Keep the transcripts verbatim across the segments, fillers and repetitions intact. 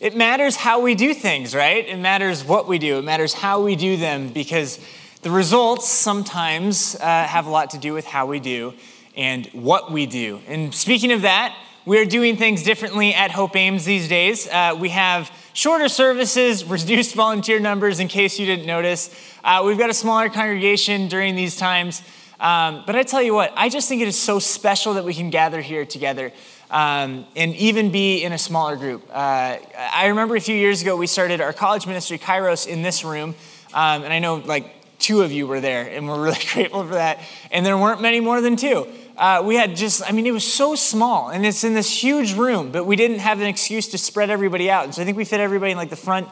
It matters how we do things, right? It matters what we do. It matters how we do them, because the results sometimes uh, have a lot to do with how we do and what we do. And speaking of that, we're doing things differently at Hope Ames these days. Uh, we have shorter services, reduced volunteer numbers, in case you didn't notice. Uh, we've got a smaller congregation during these times. Um, but I tell you what, I just think it is so special that we can gather here together um, and even be in a smaller group. Uh, I remember a few years ago, we started our college ministry, Kairos, in this room. Um, and I know like two of you were there, and we're really grateful for that. And there weren't many more than two. Uh, we had just, I mean, it was so small, and it's in this huge room, but we didn't have an excuse to spread everybody out. And so I think we fit everybody in like the front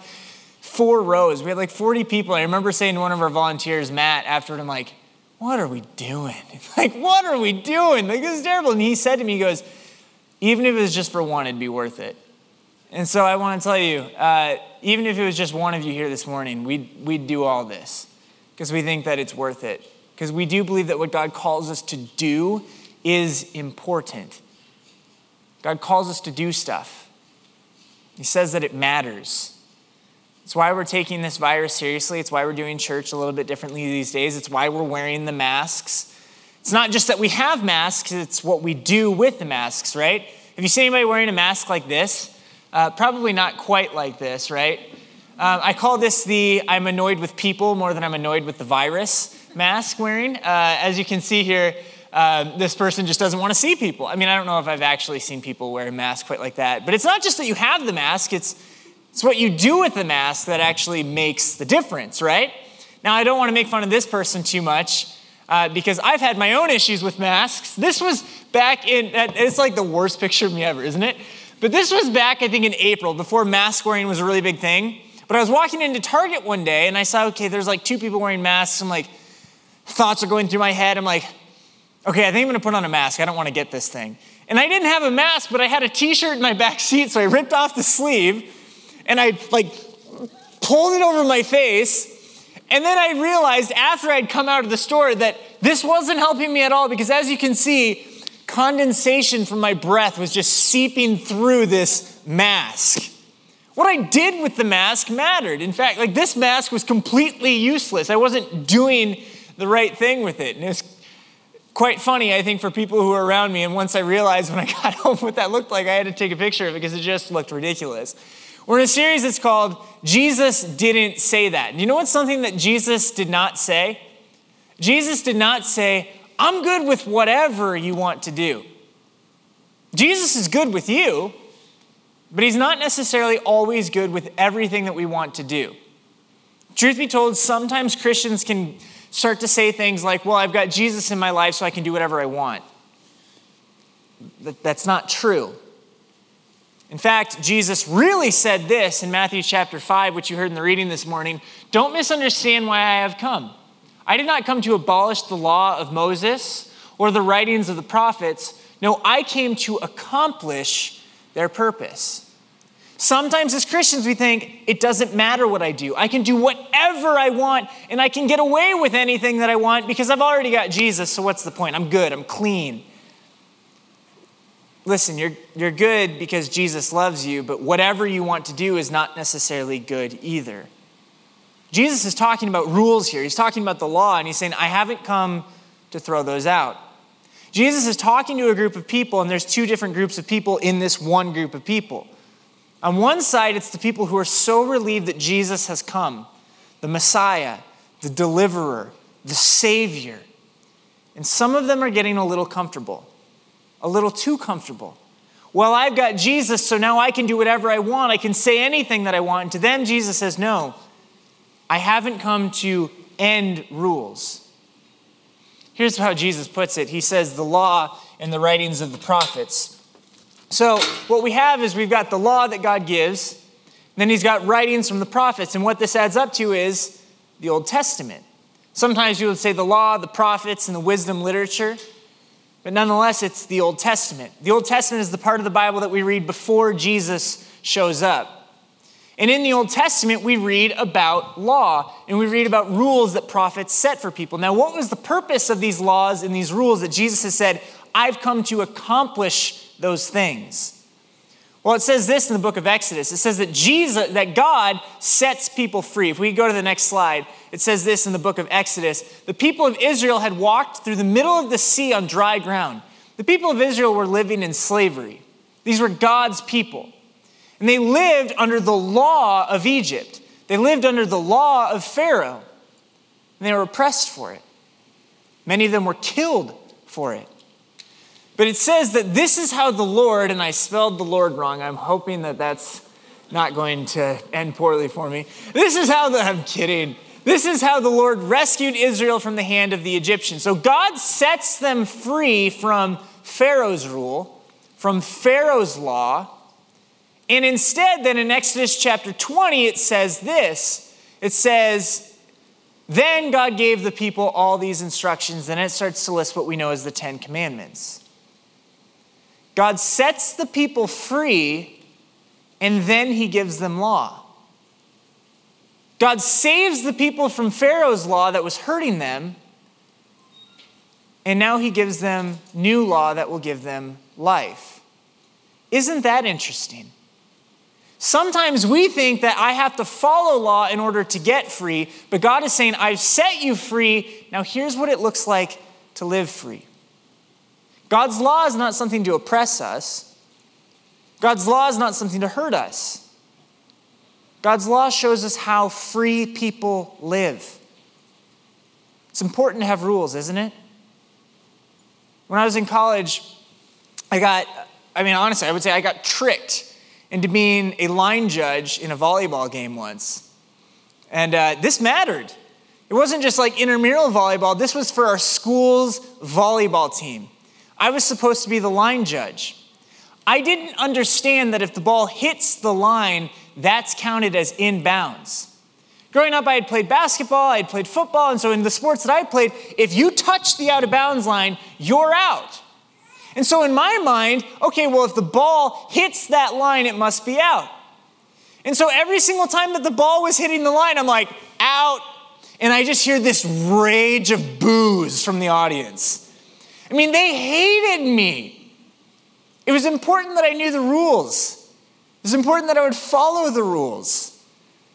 four rows. We had like forty people. I remember saying to one of our volunteers, Matt, afterward, I'm like, what are we doing? Like, what are we doing? Like, this is terrible. And he said to me, he goes, even if it was just for one, it'd be worth it. And so I want to tell you, uh, even if it was just one of you here this morning, we'd, we'd do all this because we think that it's worth it. Because we do believe that what God calls us to do is important. God calls us to do stuff. He says that it matters. It's why we're taking this virus seriously. It's why we're doing church a little bit differently these days. It's why we're wearing the masks. It's not just that we have masks, it's what we do with the masks, right? Have you seen anybody wearing a mask like this? Uh, probably not quite like this, right? Um, I call this the I'm annoyed with people more than I'm annoyed with the virus mask wearing. Uh, as you can see here, uh, this person just doesn't want to see people. I mean, I don't know if I've actually seen people wear a mask quite like that, but it's not just that you have the mask, it's, it's what you do with the mask that actually makes the difference, right? Now, I don't want to make fun of this person too much uh, because I've had my own issues with masks. This was back in, it's like the worst picture of me ever, isn't it? But this was back, I think, in April, before mask wearing was a really big thing. But I was walking into Target one day and I saw, okay, there's like two people wearing masks. I'm like, thoughts are going through my head. I'm like, okay, I think I'm gonna put on a mask. I don't wanna get this thing. And I didn't have a mask, but I had a t-shirt in my back seat, so I ripped off the sleeve and I like pulled it over my face. And then I realized after I'd come out of the store that this wasn't helping me at all, because as you can see, condensation from my breath was just seeping through this mask. What I did with the mask mattered. In fact, like this mask was completely useless. I wasn't doing the right thing with it. And it was quite funny, I think, for people who were around me. And once I realized when I got home what that looked like, I had to take a picture of it because it just looked ridiculous. We're in a series that's called Jesus Didn't Say That. And you know what's something that Jesus did not say? Jesus did not say, I'm good with whatever you want to do. Jesus is good with you, but he's not necessarily always good with everything that we want to do. Truth be told, sometimes Christians can start to say things like, well, I've got Jesus in my life, so I can do whatever I want. But that's not true. In fact, Jesus really said this in Matthew chapter five, which you heard in the reading this morning. Don't misunderstand why I have come. I did not come to abolish the law of Moses or the writings of the prophets. No, I came to accomplish their purpose. Sometimes as Christians, we think it doesn't matter what I do. I can do whatever I want and I can get away with anything that I want because I've already got Jesus. So what's the point? I'm good. I'm clean. Listen, you're, you're good because Jesus loves you, but whatever you want to do is not necessarily good either. Jesus is talking about rules here. He's talking about the law and he's saying, I haven't come to throw those out. Jesus is talking to a group of people, and there's two different groups of people in this one group of people. On one side, it's the people who are so relieved that Jesus has come, the Messiah, the deliverer, the Savior. And some of them are getting a little comfortable, a little too comfortable. Well, I've got Jesus, so now I can do whatever I want. I can say anything that I want. And to them, Jesus says, no, I haven't come to end rules. Here's how Jesus puts it. He says, the law and the writings of the prophets. So what we have is we've got the law that God gives, and then he's got writings from the prophets. And what this adds up to is the Old Testament. Sometimes you would say the law, the prophets, and the wisdom literature. But nonetheless, it's the Old Testament. The Old Testament is the part of the Bible that we read before Jesus shows up. And in the Old Testament, we read about law, and we read about rules that prophets set for people. Now, what was the purpose of these laws and these rules that Jesus has said, I've come to accomplish those things? Well, it says this in the book of Exodus. It says that Jesus, that God sets people free. If we go to the next slide, it says this in the book of Exodus. The people of Israel had walked through the middle of the sea on dry ground. The people of Israel were living in slavery. These were God's people. And they lived under the law of Egypt. They lived under the law of Pharaoh. And they were oppressed for it. Many of them were killed for it. But it says that this is how the Lord, and I spelled the Lord wrong. I'm hoping that that's not going to end poorly for me. This is how the, I'm kidding. This is how the Lord rescued Israel from the hand of the Egyptians. So God sets them free from Pharaoh's rule, from Pharaoh's law. And instead, then in Exodus chapter twenty, it says this. It says, then God gave the people all these instructions. Then it starts to list what we know as the Ten Commandments. God sets the people free, and then he gives them law. God saves the people from Pharaoh's law that was hurting them, and now he gives them new law that will give them life. Isn't that interesting? Sometimes we think that I have to follow law in order to get free, but God is saying, I've set you free. Now here's what it looks like to live free. God's law is not something to oppress us. God's law is not something to hurt us. God's law shows us how free people live. It's important to have rules, isn't it? When I was in college, I got, I mean, honestly, I would say I got tricked into being a line judge in a volleyball game once. And uh, this mattered. It wasn't just like intramural volleyball. This was for our school's volleyball team. I was supposed to be the line judge. I didn't understand that if the ball hits the line, that's counted as inbounds. Growing up, I had played basketball, I had played football, and so in the sports that I played, if you touch the out-of-bounds line, you're out. And so in my mind, okay, well, if the ball hits that line, it must be out. And so every single time that the ball was hitting the line, I'm like, out. And I just hear this rage of boos from the audience. I mean, they hated me. It was important that I knew the rules. It was important that I would follow the rules.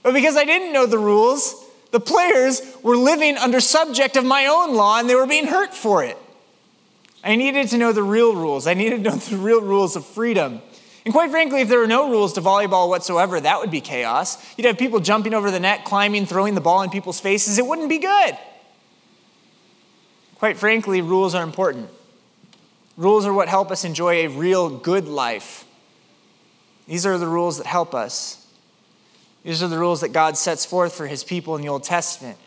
But because I didn't know the rules, the players were living under subject of my own law, and they were being hurt for it. I needed to know the real rules. I needed to know the real rules of freedom. And quite frankly, if there were no rules to volleyball whatsoever, that would be chaos. You'd have people jumping over the net, climbing, throwing the ball in people's faces. It wouldn't be good. Quite frankly, rules are important. Rules are what help us enjoy a real good life. These are the rules that help us. These are the rules that God sets forth for his people in the Old Testament.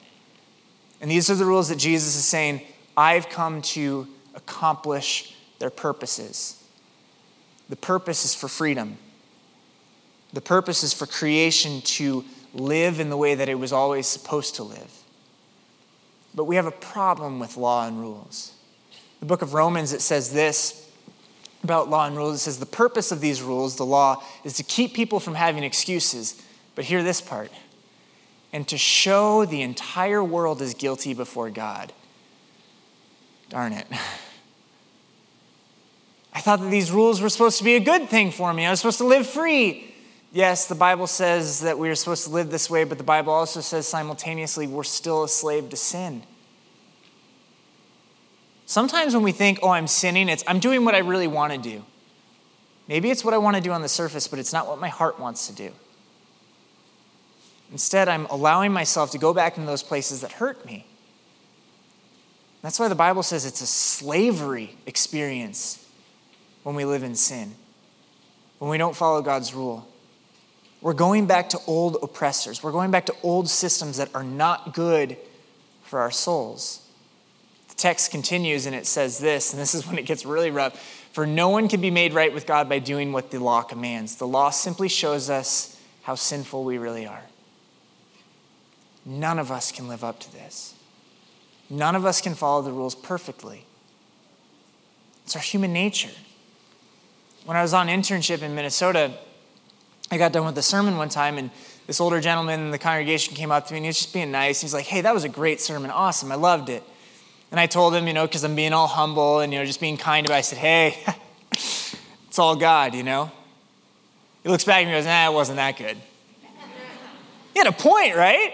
And these are the rules that Jesus is saying, I've come to accomplish their purposes. The purpose is for freedom. The purpose is for creation to live in the way that it was always supposed to live. But we have a problem with law and rules. The book of Romans, it says this about law and rules. It says the purpose of these rules, the law, is to keep people from having excuses. But hear this part. And to show the entire world is guilty before God. Darn it. I thought that these rules were supposed to be a good thing for me. I was supposed to live free. Yes, the Bible says that we are supposed to live this way, but the Bible also says simultaneously we're still a slave to sin. Sometimes when we think, oh, I'm sinning, it's I'm doing what I really want to do. Maybe it's what I want to do on the surface, but it's not what my heart wants to do. Instead, I'm allowing myself to go back into those places that hurt me. That's why the Bible says it's a slavery experience when we live in sin, when we don't follow God's rule. We're going back to old oppressors. We're going back to old systems that are not good for our souls. The text continues and it says this, and this is when it gets really rough. For no one can be made right with God by doing what the law commands. The law simply shows us how sinful we really are. None of us can live up to this. None of us can follow the rules perfectly. It's our human nature. When I was on internship in Minnesota, I got done with a sermon one time, and this older gentleman in the congregation came up to me, and he was just being nice. He's like, hey, that was a great sermon. Awesome. I loved it. And I told him, you know, because I'm being all humble and, you know, just being kind. But I said, hey, it's all God, you know. He looks back and goes, nah, it wasn't that good. You had a point, right?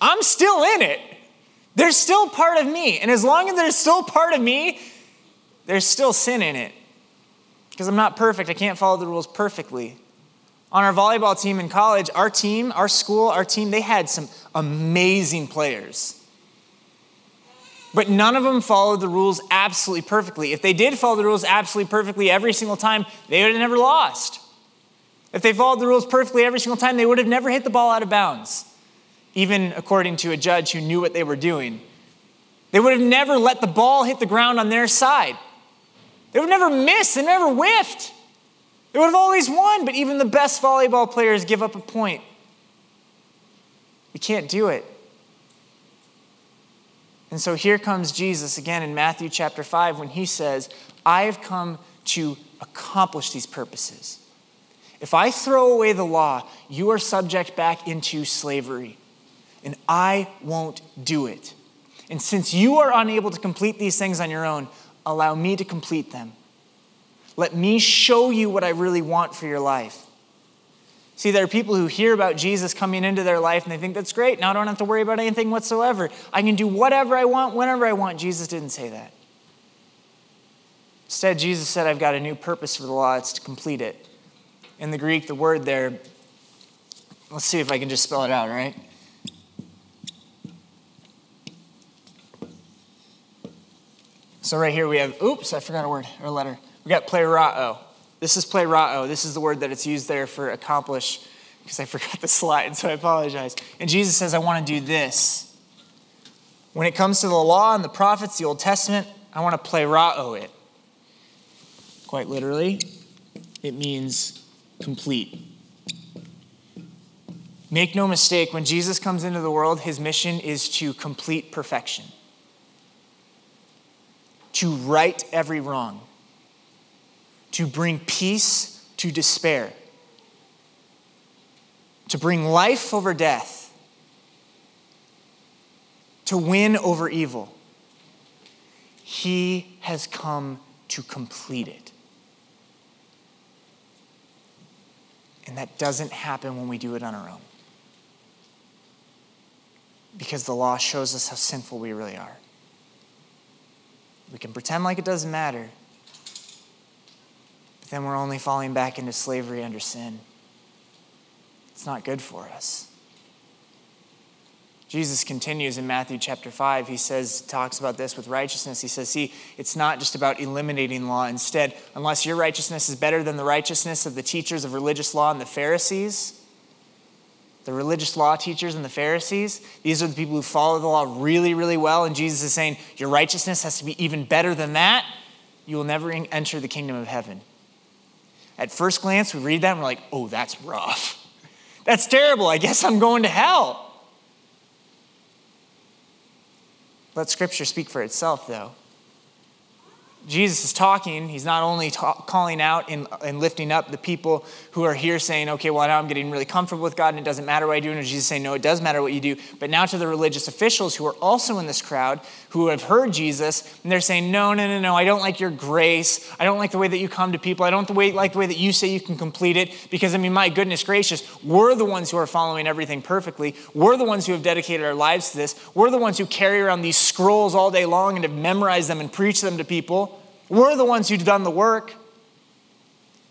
I'm still in it. There's still part of me. And as long as there's still part of me, there's still sin in it. Because I'm not perfect. I can't follow the rules perfectly. On our volleyball team in college, our team, our school, our team, they had some amazing players. But none of them followed the rules absolutely perfectly. If they did follow the rules absolutely perfectly every single time, they would have never lost. If they followed the rules perfectly every single time, they would have never hit the ball out of bounds, even according to a judge who knew what they were doing. They would have never let the ball hit the ground on their side. They would never miss. They never whiffed. They would have always won, but even the best volleyball players give up a point. We can't do it. And so here comes Jesus again in Matthew chapter five when he says, I have come to accomplish these purposes. If I throw away the law, you are subject back into slavery, and I won't do it. And since you are unable to complete these things on your own, allow me to complete them. Let me show you what I really want for your life. See, there are people who hear about Jesus coming into their life and they think, that's great. Now I don't have to worry about anything whatsoever. I can do whatever I want, whenever I want. Jesus didn't say that. Instead, Jesus said, I've got a new purpose for the law. It's to complete it. In the Greek, the word there, let's see if I can just spell it out, right? So right here we have, oops, I forgot a word or a letter. We got plerao. This is plerao. This is the word that it's used there for accomplish, because I forgot the slide, so I apologize. And Jesus says, I want to do this. When it comes to the law and the prophets, the Old Testament, I want to plerao it. Quite literally, it means complete. Make no mistake, when Jesus comes into the world, his mission is to complete perfection, to right every wrong, to bring peace to despair, to bring life over death, to win over evil. He has come to complete it. And that doesn't happen when we do it on our own, because the law shows us how sinful we really are. We can pretend like it doesn't matter, then we're only falling back into slavery under sin. It's not good for us. Jesus continues in Matthew chapter five. He says, talks about this with righteousness. He says, see, it's not just about eliminating law. Instead, unless your righteousness is better than the righteousness of the teachers of religious law and the Pharisees, the religious law teachers and the Pharisees, these are the people who follow the law really, really well. And Jesus is saying, your righteousness has to be even better than that. You will never enter the kingdom of heaven. At first glance, we read that and we're like, oh, that's rough. That's terrible. I guess I'm going to hell. Let Scripture speak for itself, though. Jesus is talking. He's not only ta- calling out and, and lifting up the people who are here saying, okay, well, now I'm getting really comfortable with God and it doesn't matter what I do. And Jesus is saying, no, it does matter what you do. But now to the religious officials who are also in this crowd who have heard Jesus, and they're saying, no, no, no, no, I don't like your grace. I don't like the way that you come to people. I don't like the way that you say you can complete it, because, I mean, my goodness gracious, we're the ones who are following everything perfectly. We're the ones who have dedicated our lives to this. We're the ones who carry around these scrolls all day long and have memorized them and preached them to people. We're the ones who've done the work.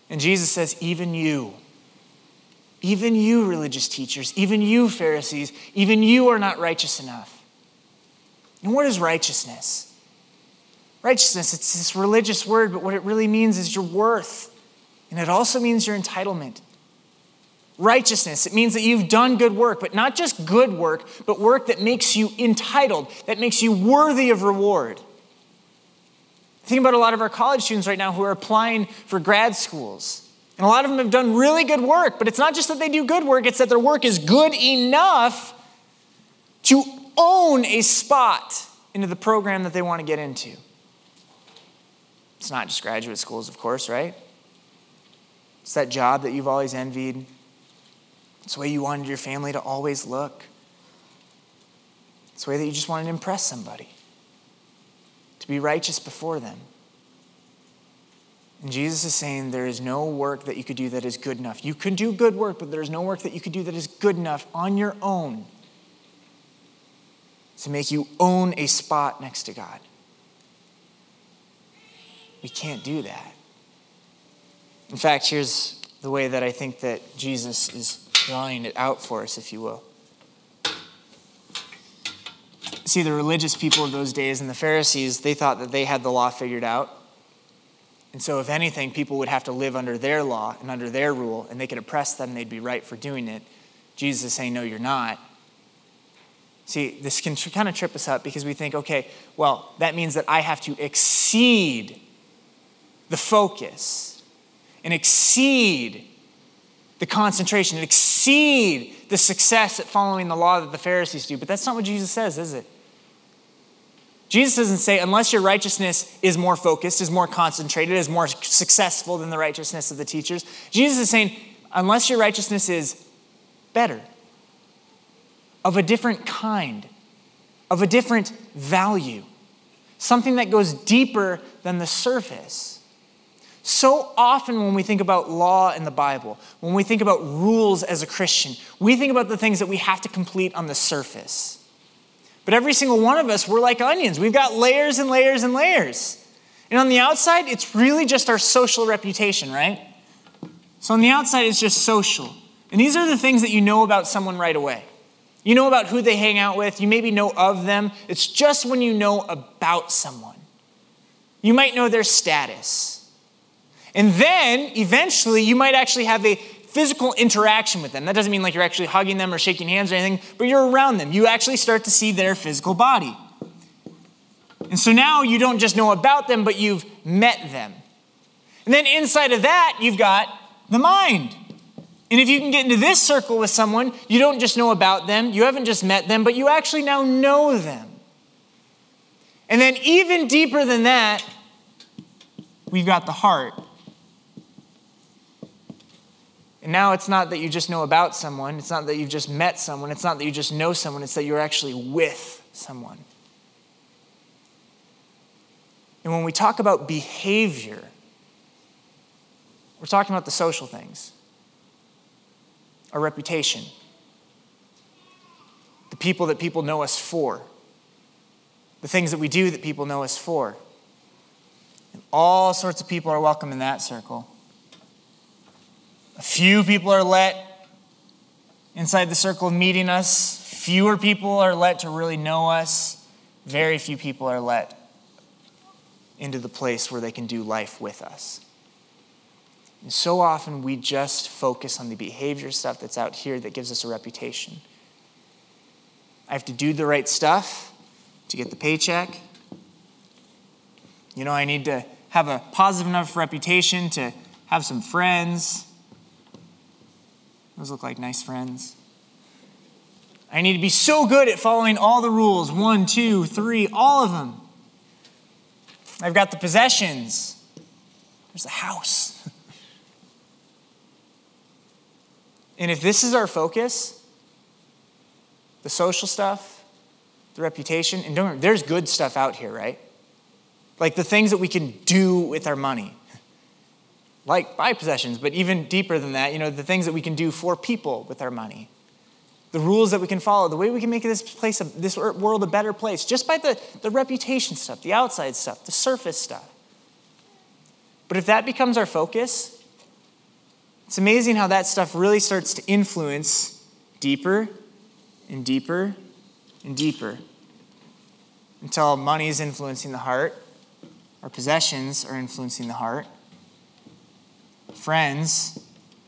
And Jesus says, even you, even you religious teachers, even you Pharisees, even you are not righteous enough. And what is righteousness? Righteousness, it's this religious word, but what it really means is your worth. And it also means your entitlement. Righteousness, it means that you've done good work, but not just good work, but work that makes you entitled, that makes you worthy of reward. Think about a lot of our college students right now who are applying for grad schools. And a lot of them have done really good work, but it's not just that they do good work, it's that their work is good enough to own a spot into the program that they want to get into. It's not just graduate schools, of course, right? It's that job that you've always envied. It's the way you wanted your family to always look. It's the way that you just wanted to impress somebody, to be righteous before them. And Jesus is saying there is no work that you could do that is good enough. You can do good work, but there's no work that you could do that is good enough on your own to make you own a spot next to God. We can't do that. In fact, here's the way that I think that Jesus is drawing it out for us, if you will. See, the religious people of those days and the Pharisees, they thought that they had the law figured out. And so if anything, people would have to live under their law and under their rule, and they could oppress them, they'd be right for doing it. Jesus is saying, no, you're not. See, this can tr- kind of trip us up because we think, okay, well, that means that I have to exceed the focus and exceed the concentration, and exceed the success at following the law that the Pharisees do. But that's not what Jesus says, is it? Jesus doesn't say, unless your righteousness is more focused, is more concentrated, is more successful than the righteousness of the teachers. Jesus is saying, unless your righteousness is better, of a different kind, of a different value, something that goes deeper than the surface. So often when we think about law in the Bible, when we think about rules as a Christian, we think about the things that we have to complete on the surface. But every single one of us, we're like onions. We've got layers and layers and layers. And on the outside, it's really just our social reputation, right? So on the outside, it's just social. And these are the things that you know about someone right away. You know about who they hang out with. You maybe know of them. It's just when you know about someone. You might know their status. And then, eventually, you might actually have a physical interaction with them. That doesn't mean like you're actually hugging them or shaking hands or anything, but you're around them. You actually start to see their physical body. And so now you don't just know about them, but you've met them. And then inside of that, you've got the mind. And if you can get into this circle with someone, you don't just know about them, you haven't just met them, but you actually now know them. And then even deeper than that, we've got the heart. And now it's not that you just know about someone. It's not that you've just met someone. It's not that you just know someone. It's that you're actually with someone. And when we talk about behavior, we're talking about the social things. Our reputation. The people that people know us for. The things that we do that people know us for. And all sorts of people are welcome in that circle. A few people are let inside the circle of meeting us. Fewer people are let to really know us. Very few people are let into the place where they can do life with us. And so often we just focus on the behavior stuff that's out here that gives us a reputation. I have to do the right stuff to get the paycheck. You know, I need to have a positive enough reputation to have some friends. Those look like nice friends. I need to be so good at following all the rules. One, two, three, all of them. I've got the possessions. There's the house. And if this is our focus, the social stuff, the reputation, and don't remember, there's good stuff out here, right? Like the things that we can do with our money. Like buy possessions, but even deeper than that, you know, the things that we can do for people with our money, the rules that we can follow, the way we can make this place, this world a better place, just by the, the reputation stuff, the outside stuff, the surface stuff. But if that becomes our focus, it's amazing how that stuff really starts to influence deeper and deeper and deeper until money is influencing the heart, our possessions are influencing the heart, friends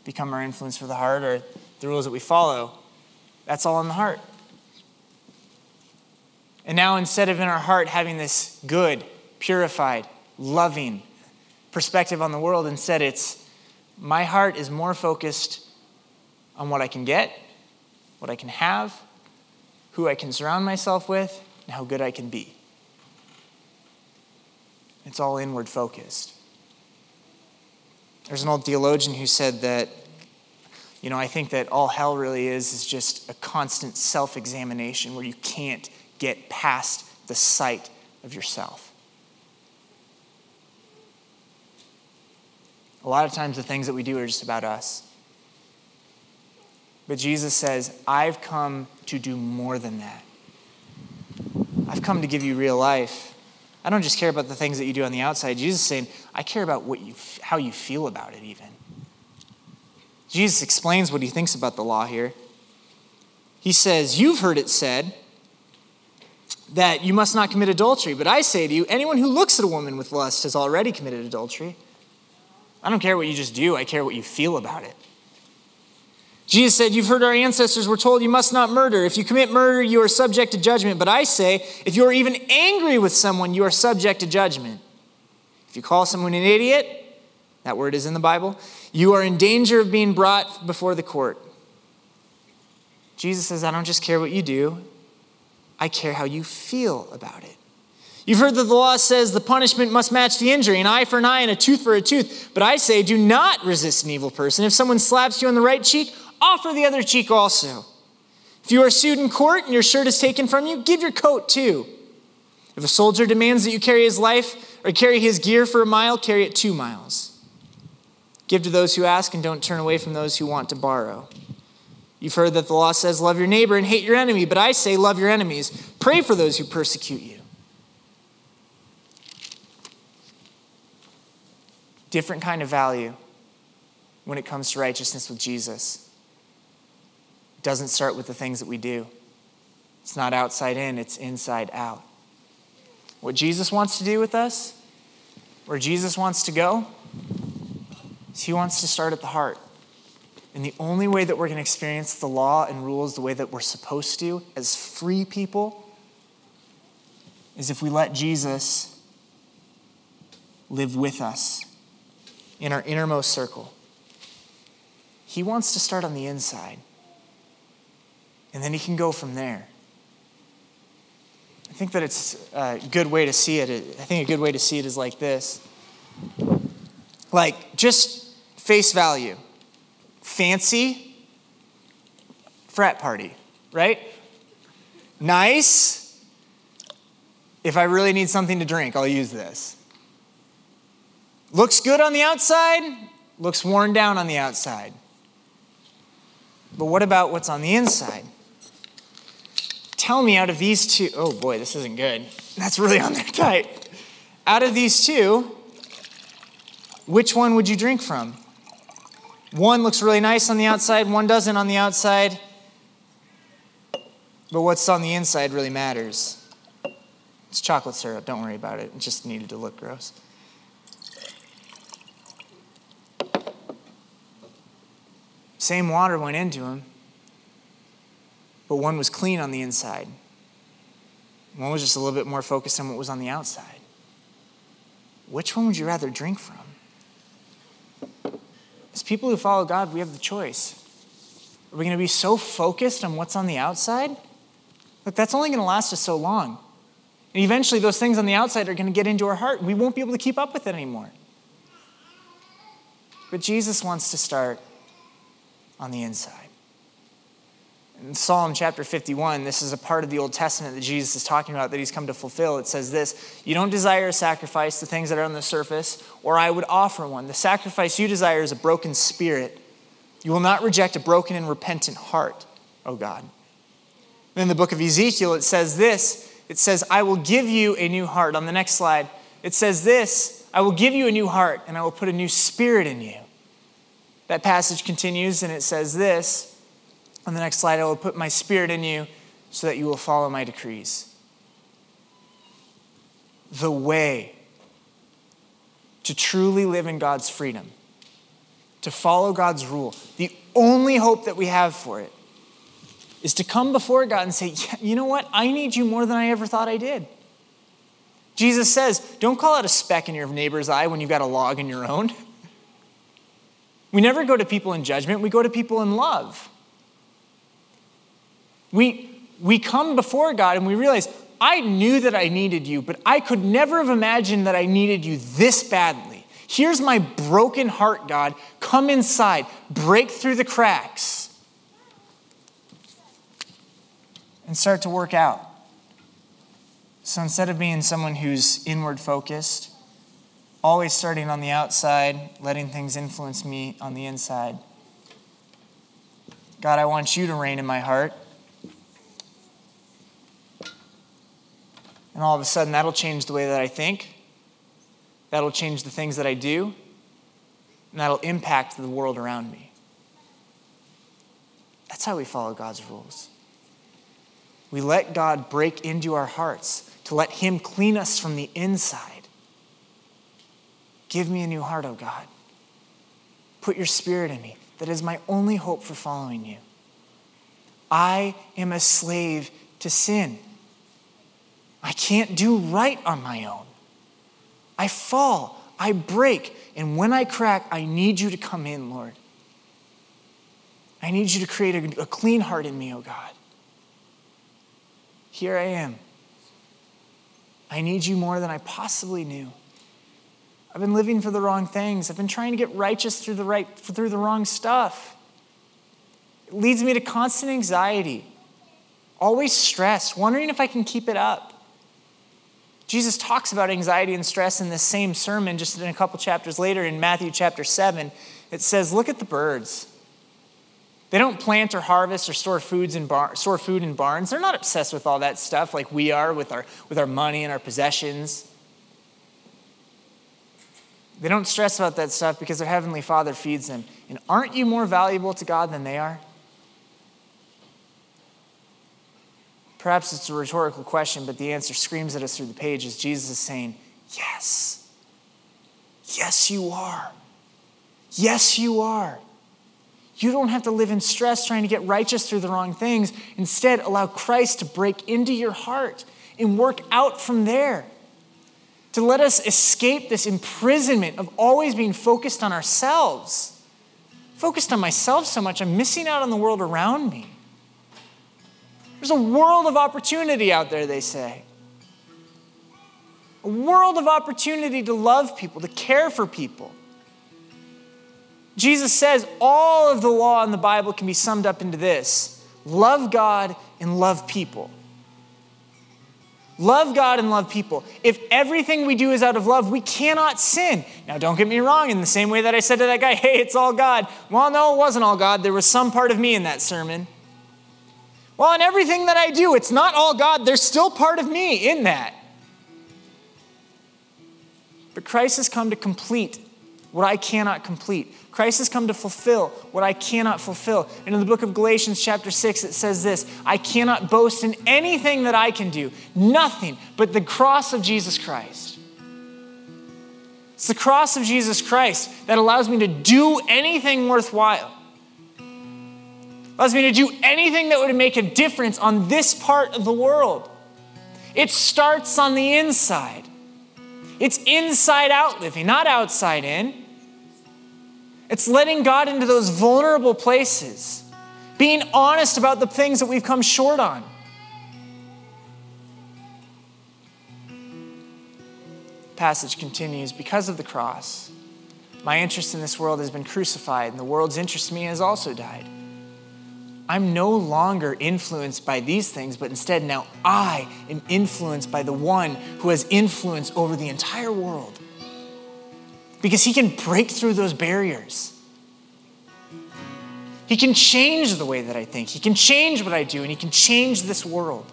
become our influence for the heart, or the rules that we follow. That's all in the heart. And now instead of in our heart having this good, purified, loving perspective on the world, instead it's my heart is more focused on what I can get, what I can have, who I can surround myself with, and how good I can be. It's all inward focused. There's an old theologian who said that, you know, I think that all hell really is is just a constant self-examination where you can't get past the sight of yourself. A lot of times the things that we do are just about us. But Jesus says, I've come to do more than that. I've come to give you real life. I don't just care about the things that you do on the outside. Jesus is saying, I care about what you, how you feel about it even. Jesus explains what he thinks about the law here. He says, you've heard it said that you must not commit adultery. But I say to you, anyone who looks at a woman with lust has already committed adultery. I don't care what you just do. I care what you feel about it. Jesus said, you've heard our ancestors were told you must not murder. If you commit murder, you are subject to judgment. But I say, if you are even angry with someone, you are subject to judgment. If you call someone an idiot, that word is in the Bible, you are in danger of being brought before the court. Jesus says, I don't just care what you do. I care how you feel about it. You've heard that the law says the punishment must match the injury, an eye for an eye and a tooth for a tooth. But I say, do not resist an evil person. If someone slaps you on the right cheek, offer the other cheek also. If you are sued in court and your shirt is taken from you, give your coat too. If a soldier demands that you carry his life or carry his gear for a mile, carry it two miles. Give to those who ask and don't turn away from those who want to borrow. You've heard that the law says, love your neighbor and hate your enemy, but I say, love your enemies. Pray for those who persecute you. Different kind of value when it comes to righteousness with Jesus. It doesn't start with the things that we do. It's not outside in, it's inside out. What Jesus wants to do with us, where Jesus wants to go, he wants to start at the heart. And the only way that we're going to experience the law and rules the way that we're supposed to as free people is if we let Jesus live with us in our innermost circle. He wants to start on the inside. And then he can go from there. I think that it's a good way to see it. I think a good way to see it is like this. Like, just face value. Fancy, frat party, right? Nice. If I really need something to drink, I'll use this. Looks good on the outside, looks worn down on the outside. But what about what's on the inside? Tell me out of these two, oh boy, this isn't good. That's really on there tight. Out of these two, which one would you drink from? One looks really nice on the outside, one doesn't on the outside. But what's on the inside really matters. It's chocolate syrup, don't worry about it. It just needed to look gross. Same water went into him, but one was clean on the inside. One was just a little bit more focused on what was on the outside. Which one would you rather drink from? As people who follow God, we have the choice. Are we going to be so focused on what's on the outside? Look, that's only going to last us so long. And eventually those things on the outside are going to get into our heart. We won't be able to keep up with it anymore. But Jesus wants to start on the inside. In Psalm chapter fifty-one, this is a part of the Old Testament that Jesus is talking about that he's come to fulfill. It says this, you don't desire a sacrifice, the things that are on the surface, or I would offer one. The sacrifice you desire is a broken spirit. You will not reject a broken and repentant heart, O God. And in the book of Ezekiel, it says this. It says, I will give you a new heart. On the next slide, it says this, I will give you a new heart and I will put a new spirit in you. That passage continues and it says this, on the next slide, I will put my spirit in you so that you will follow my decrees. The way to truly live in God's freedom, to follow God's rule, the only hope that we have for it is to come before God and say, yeah, you know what? I need you more than I ever thought I did. Jesus says, don't call out a speck in your neighbor's eye when you've got a log in your own. We never go to people in judgment. We go to people in love. We we come before God and we realize, I knew that I needed you, but I could never have imagined that I needed you this badly. Here's my broken heart, God. Come inside. Break through the cracks. And start to work out. So instead of being someone who's inward focused, always starting on the outside, letting things influence me on the inside. God, I want you to reign in my heart. And all of a sudden, that'll change the way that I think. That'll change the things that I do. And that'll impact the world around me. That's how we follow God's rules. We let God break into our hearts to let him clean us from the inside. Give me a new heart, O God. Put your spirit in me. That is my only hope for following you. I am a slave to sin. I can't do right on my own. I fall, I break, and when I crack, I need you to come in, Lord. I need you to create a, a clean heart in me, O God. Here I am. I need you more than I possibly knew. I've been living for the wrong things. I've been trying to get righteous through the right through the wrong stuff. It leads me to constant anxiety, always stress, wondering if I can keep it up. Jesus talks about anxiety and stress in this same sermon just in a couple chapters later in Matthew chapter seven. It says, look at the birds. They don't plant or harvest or store foods in bar- store food in barns. They're not obsessed with all that stuff like we are with our with our money and our possessions. They don't stress about that stuff because their Heavenly Father feeds them. And aren't you more valuable to God than they are? Perhaps it's a rhetorical question, but the answer screams at us through the pages. Jesus is saying, yes. Yes, you are. Yes, you are. You don't have to live in stress trying to get righteous through the wrong things. Instead, allow Christ to break into your heart and work out from there. To let us escape this imprisonment of always being focused on ourselves. Focused on myself so much, I'm missing out on the world around me. There's a world of opportunity out there, they say. A world of opportunity to love people, to care for people. Jesus says all of the law in the Bible can be summed up into this. Love God and love people. Love God and love people. If everything we do is out of love, we cannot sin. Now, don't get me wrong. In the same way that I said to that guy, hey, it's all God. Well, no, it wasn't all God. There was some part of me in that sermon. Well, in everything that I do, it's not all God. There's still part of me in that. But Christ has come to complete what I cannot complete. Christ has come to fulfill what I cannot fulfill. And in the book of Galatians chapter six, it says this, I cannot boast in anything that I can do, nothing but the cross of Jesus Christ. It's the cross of Jesus Christ that allows me to do anything worthwhile. Allows me to do anything that would make a difference on this part of the world. It starts on the inside. It's inside out living, not outside in. It's letting God into those vulnerable places, being honest about the things that we've come short on. The passage continues, because of the cross, my interest in this world has been crucified, and the world's interest in me has also died. I'm no longer influenced by these things, but instead now I am influenced by the one who has influence over the entire world. Because he can break through those barriers. He can change the way that I think. He can change what I do, and he can change this world.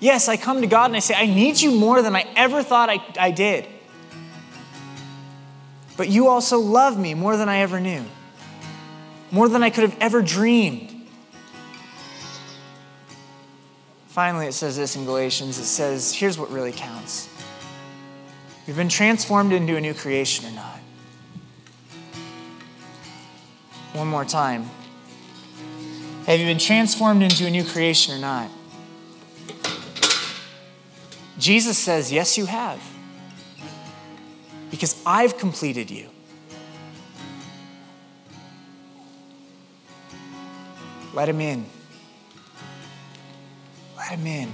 Yes, I come to God and I say, I need you more than I ever thought I, I did. But you also love me more than I ever knew. More than I could have ever dreamed. Finally, it says this in Galatians. It says, here's what really counts. You've been transformed into a new creation or not. One more time. Have you been transformed into a new creation or not? Jesus says, yes, you have. Because I've completed you. Let him in. Let him in.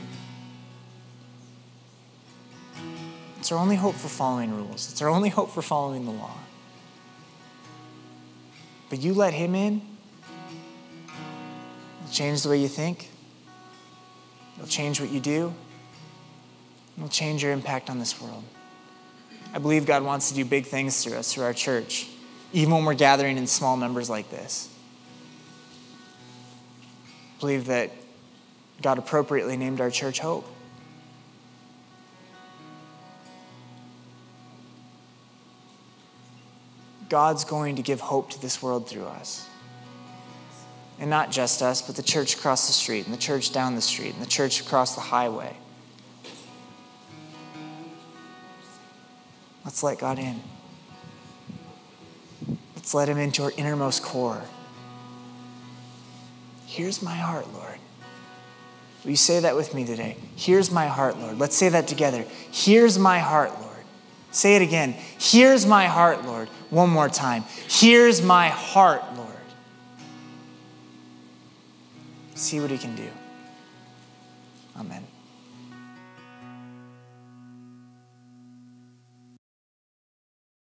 It's our only hope for following rules. It's our only hope for following the law. But you let him in, it'll change the way you think. It'll change what you do. It'll change your impact on this world. I believe God wants to do big things through us, through our church, even when we're gathering in small numbers like this. I believe that God appropriately named our church Hope. God's going to give hope to this world through us. And not just us, but the church across the street, and the church down the street, and the church across the highway. Let's let God in. Let's let him into our innermost core. Here's my heart, Lord. Will you say that with me today? Here's my heart, Lord. Let's say that together. Here's my heart, Lord. Say it again. Here's my heart, Lord. One more time. Here's my heart, Lord. See what he can do. Amen.